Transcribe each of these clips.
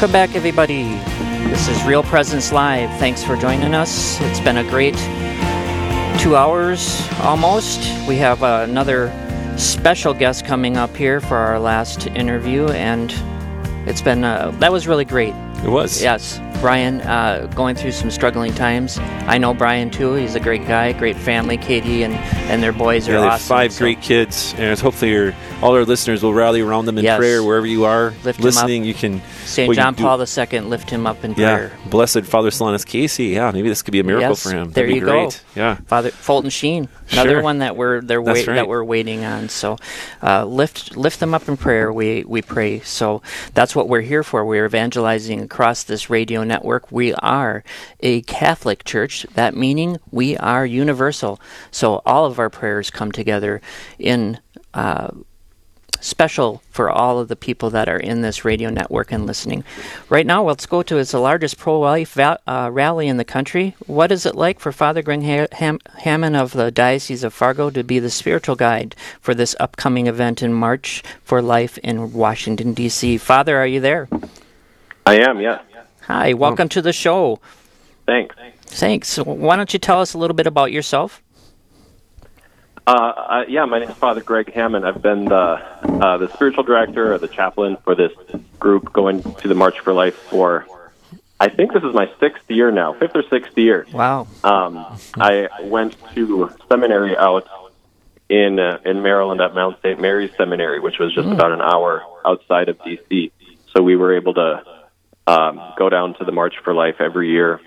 Welcome back, everybody. This is Real Presence Live. Thanks for joining us. It's been a great 2 hours almost. We have another special guest coming up here for our last interview, and it's been that was really great. It was. Yes. Brian, going through some struggling times. I know Brian, too. He's a great guy, great family. Katie and their boys are awesome. Five great kids, and hopefully all our listeners will rally around them in prayer wherever you are. Lift listening, him up. You can. St. John Paul II, lift him up in prayer. Blessed Father Solanus Casey. Yeah, maybe this could be a miracle for him. There you great. Go. Yeah. Father Fulton Sheen, another one that we're waiting on. So, lift them up in prayer. We pray. So that's what we're here for. We're evangelizing across this radio network. We are a Catholic church, that meaning we are universal. So all of our prayers come together in special for all of the people that are in this radio network and listening. Right now, let's go to the largest pro-life rally in the country. What is it like for Father Greg Hammond of the Diocese of Fargo to be the spiritual guide for this upcoming event in March for Life in Washington, D.C.? Father, are you there? I am, yeah. Hi, welcome to the show. Thanks. So why don't you tell us a little bit about yourself? My name is Father Greg Hammond. I've been the spiritual director or the chaplain for this group going to the March for Life for, I think this is my fifth or sixth year. Wow. I went to seminary out in Maryland at Mount St. Mary's Seminary, which was just about an hour outside of D.C., so we were able to go down to the March for Life every year.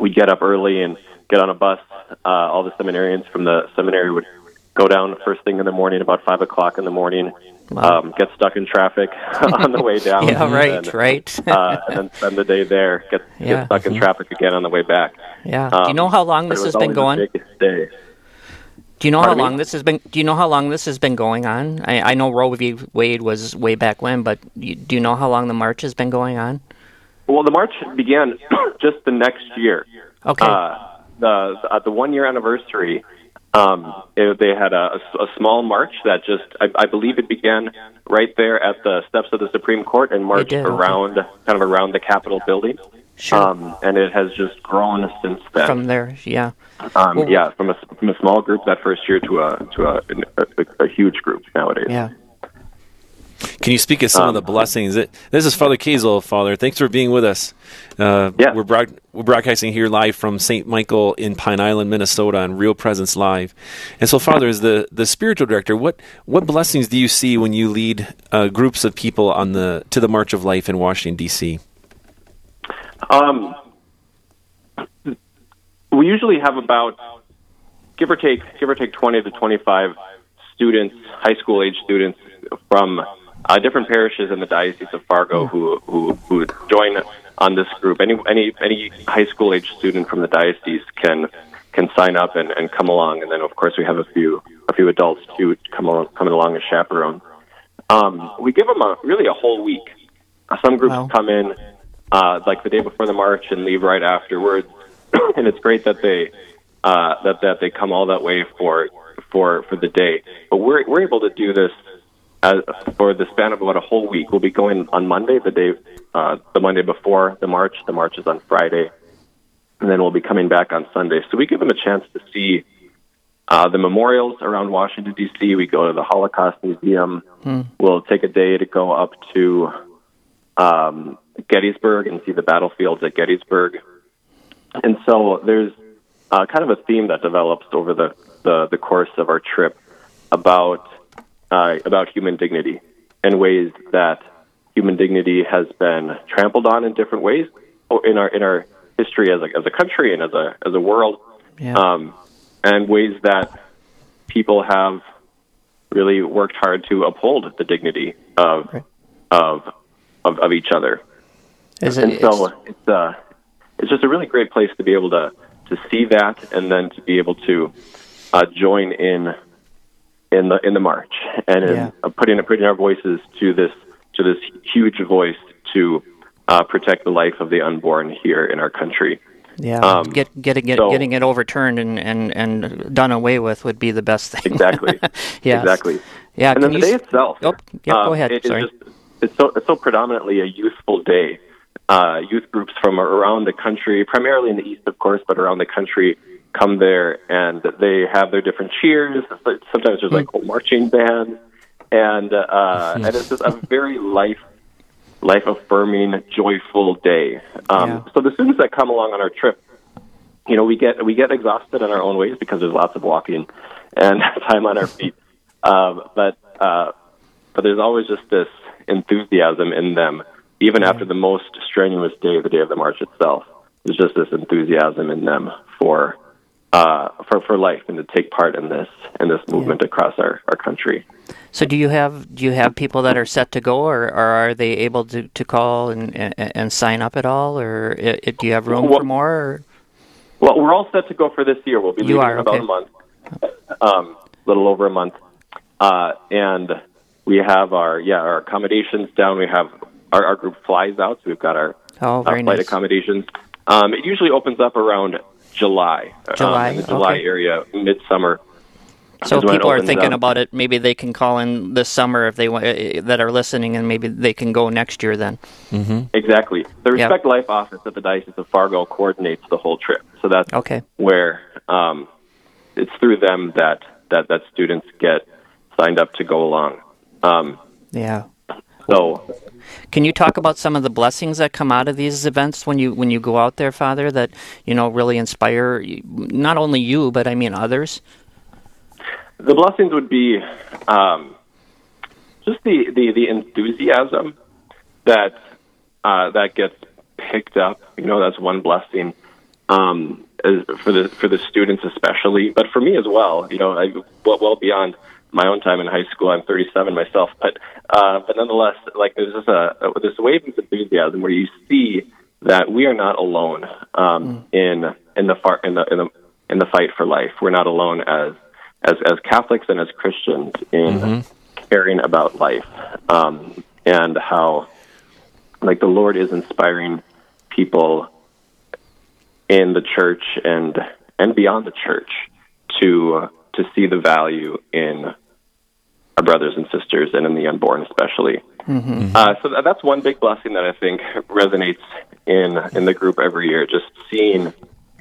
We'd get up early and get on a bus. All the seminarians from the seminary would go down first thing in the morning, about 5 o'clock in the morning, get stuck in traffic on the way down. Right. And then spend the day there, get stuck in traffic again on the way back. Yeah. Do you know how long this has been going? Do you know how long this has been going on? I know Roe v. Wade was way back when, but do you know how long the march has been going on? Well, the march began just the next year. Okay. The 1 year anniversary, they had a small march that just, I believe it began right there at the steps of the Supreme Court and marched around the Capitol building. Sure. And it has just grown since then. From there, yeah. From a small group that first year to a huge group nowadays. Yeah. Can you speak of some of the blessings? This is Father Kazel, Father. Thanks for being with us. We're broadcasting here live from St. Michael in Pine Island, Minnesota on Real Presence Live. And so, Father, as the spiritual director, what blessings do you see when you lead groups of people on to the March of Life in Washington, D.C.? We usually have about, give or take 20 to 25 students, high school age students from different parishes in the Diocese of Fargo who join on this group. Any high school age student from the diocese can sign up and come along. And then, of course, we have a few adults who come along as chaperone. We give them a whole week. Some groups come in like the day before the march and leave right afterwards, and it's great that they come all that way for the day. But we're able to do this for the span of about a whole week. We'll be going on Monday, the Monday before the march. The march is on Friday, and then we'll be coming back on Sunday. So we give them a chance to see the memorials around Washington D.C. We go to the Holocaust Museum. We'll take a day to go up to Gettysburg and see the battlefields at Gettysburg. And so there's kind of a theme that develops over the course of our trip about human dignity and ways that human dignity has been trampled on in different ways in our history as a country and as a world, and ways that people have really worked hard to uphold the dignity of each other. It's just a really great place to be able to see that, and then to be able to join in the march and putting our voices to this huge voice to protect the life of the unborn here in our country. Yeah, getting it overturned and done away with would be the best thing. Exactly. Yeah. Exactly. Yeah. And then the day itself. Oh, yeah. Go ahead. It's so predominantly a youthful day. youth groups from around the country, primarily in the East, of course, but around the country, come there, and they have their different cheers. Sometimes there's like whole marching bands, and it's just a very life affirming, joyful day. So the students that come along on our trip, you know, we get exhausted in our own ways because there's lots of walking and time on our feet. But there's always just this enthusiasm in them, even after the most strenuous day, the day of the march itself. There's just this enthusiasm in them for life and to take part in this movement across our country. So do you have people that are set to go, or are they able to call and sign up at all, or do you have room for more? Or? Well, we're all set to go for this year. We'll be leaving in about a month, little over a month, and we have our accommodations down. We have our group flies out, so we've got our flight accommodations. It usually opens up around July, in the July area, midsummer. So if people are thinking about it, maybe they can call in this summer if they want, that are listening, and maybe they can go next year then. Mm-hmm. Exactly. The Respect Life office at the Diocese of Fargo coordinates the whole trip. So that's where it's through them that students get signed up to go along. So can you talk about some of the blessings that come out of these events when you go out there, Father, that, you know, really inspire not only you, but I mean others? The blessings would be just the enthusiasm that gets picked up. You know, that's one blessing for the students especially, but for me as well. You know, well beyond my own time in high school. I'm 37 myself, but nonetheless, like there's just this wave of enthusiasm where you see that we are not alone in the fight for life. We're not alone as Catholics and as Christians in caring about life, and how like the Lord is inspiring people in the church and beyond the church to see the value in our brothers and sisters and in the unborn especially. Mm-hmm. So that's one big blessing that I think resonates in the group every year, just seeing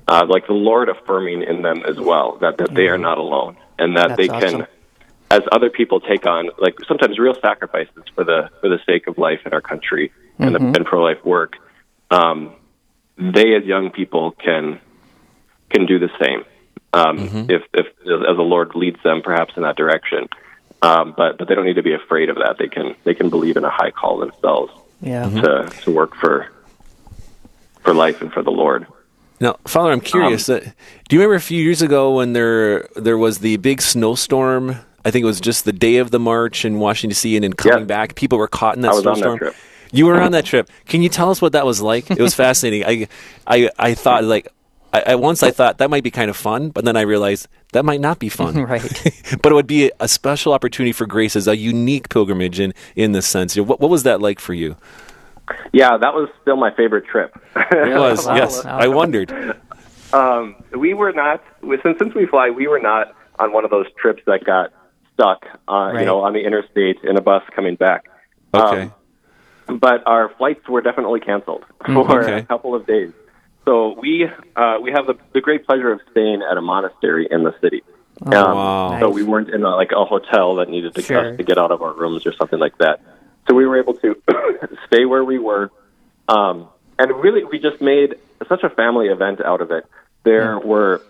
like the Lord affirming in them as well that they are not alone. And that they can, as other people take on, like sometimes real sacrifices for the sake of life in our country and pro-life work, they as young people can do the same if as the Lord leads them perhaps in that direction. But they don't need to be afraid of that. They can believe in a high call themselves to work for life and for the Lord. Now, Father, I'm curious. Do you remember a few years ago when there was the big snowstorm? I think it was just the day of the march in Washington, D.C., and then coming back, people were caught in that snowstorm. On that trip. You were on that trip. Can you tell us what that was like? It was fascinating. I thought like at once I thought that might be kind of fun, but then I realized that might not be fun. Right. But it would be a special opportunity for Grace, as a unique pilgrimage in this sense. What was that like for you? Yeah, that was still my favorite trip. It was, yes. I wondered. We were not, since we fly, we were not on one of those trips that got stuck, you know, on the interstate in a bus coming back. Okay. But our flights were definitely canceled for a couple of days. So we have the great pleasure of staying at a monastery in the city. Wow. So we weren't in a hotel that needed us to get out of our rooms or something like that. So we were able to stay where we were, and really we just made such a family event out of it. There were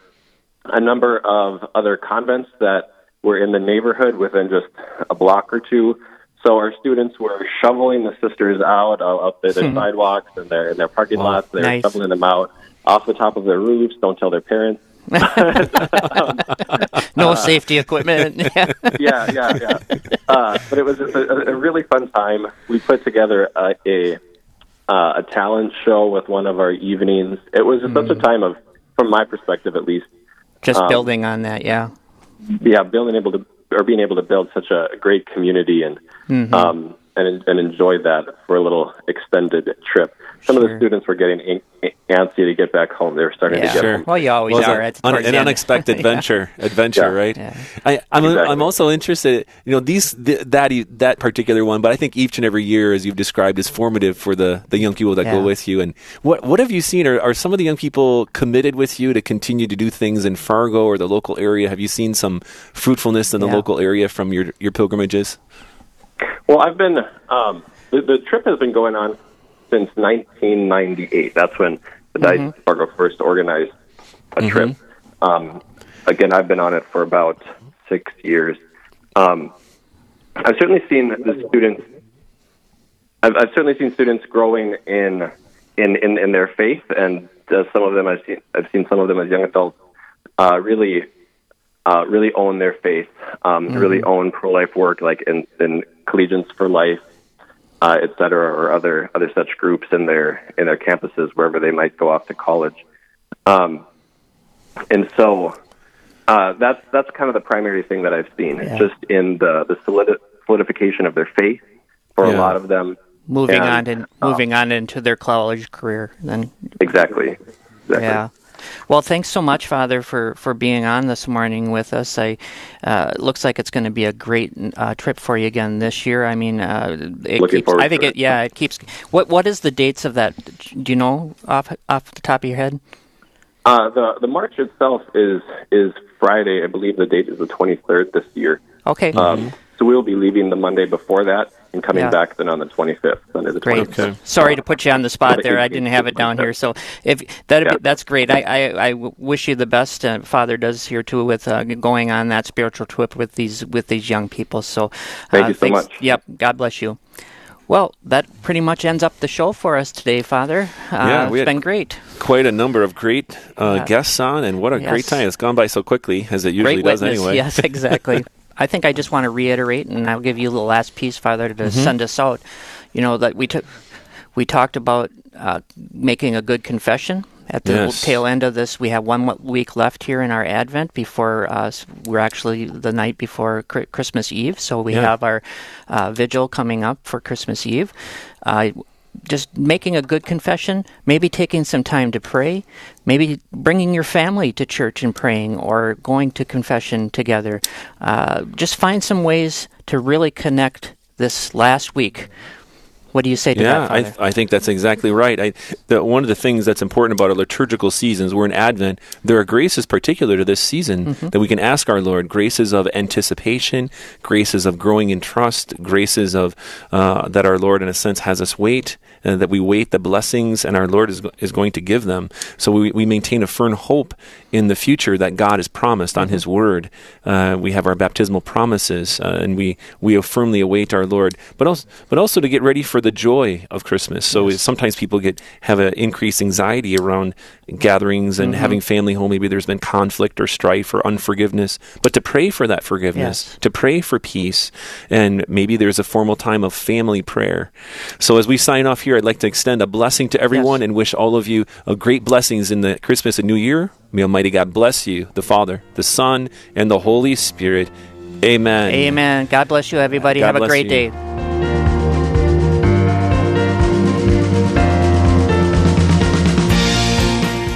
a number of other convents that were in the neighborhood within just a block or two. So our students were shoveling the sisters out up their sidewalks and their parking lots. They were shoveling them out off the top of their roofs. Don't tell their parents. No safety equipment. But it was just a really fun time. We put together a talent show with one of our evenings. It was such a time of, from my perspective at least, just building on that. Being able to build such a great community and and enjoyed that for a little extended trip. Some of the students were getting antsy to get back home. They were starting to get home. Well, you always are. An unexpected adventure, right? Yeah. I'm also interested, that particular one, but I think each and every year, as you've described, is formative for the young people that go with you. And what have you seen? Are some of the young people committed with you to continue to do things in Fargo or the local area? Have you seen some fruitfulness in the local area from your pilgrimages? Well, I've been the trip has been going on since 1998. That's when the Diocese of Fargo first organized a trip. Again, I've been on it for about 6 years. I've certainly seen the students. I've certainly seen students growing in their faith, and some of them I've seen some of them as young adults really own their faith, really own pro-life work, like in Collegians for Life, et cetera, or other such groups in their campuses, wherever they might go off to college. And so that's kind of the primary thing that I've seen, just in the solidification of their faith for a lot of them. Moving on into their college career. Then Exactly. Yeah. Well, thanks so much, Father, for being on this morning with us. It looks like it's going to be a great trip for you again this year. I mean, it keeps. What is the dates of that? Do you know off the top of your head? The march itself is Friday. I believe the date is the 23rd this year. Okay. So we'll be leaving the Monday before that and coming back then on the 25th, Sunday the 25th. Great. Okay. Sorry to put you on the spot there. I didn't have it down here. So that's great. I wish you the best. Father does here too with going on that spiritual trip with these young people. So thank you so much. Yep. God bless you. Well, that pretty much ends up the show for us today, Father. It's been great. Quite a number of great guests on, and what a great time. It's gone by so quickly, as it usually does anyway. Yes, exactly. I think I just want to reiterate, and I'll give you the last piece, Father, to send us out. You know, that we talked about making a good confession. At the tail end of this, we have 1 week left here in our Advent before we're actually the night before Christmas Eve. So we have our vigil coming up for Christmas Eve. Just making a good confession, maybe taking some time to pray, maybe bringing your family to church and praying or going to confession together. Just find some ways to really connect this last week. What do you say to that, Father? I think that's exactly right. One of the things that's important about our liturgical seasons, we're in Advent, there are graces particular to this season that we can ask our Lord, graces of anticipation, graces of growing in trust, graces of that our Lord, in a sense, has us wait, and that we wait the blessings, and our Lord is going to give them. So we maintain a firm hope in the future that God has promised on His Word. We have our baptismal promises, and we firmly await our Lord, but also to get ready for the joy of Christmas. So sometimes people have an increased anxiety around gatherings and having family home. Maybe there's been conflict or strife or unforgiveness, but to pray for that forgiveness, to pray for peace, and maybe there's a formal time of family prayer. So as we sign off here, I'd like to extend a blessing to everyone and wish all of you great blessings in the Christmas and New Year. May Almighty God bless you, the Father, the Son, and the Holy Spirit. Amen. Amen. God bless you, everybody. Have a great day.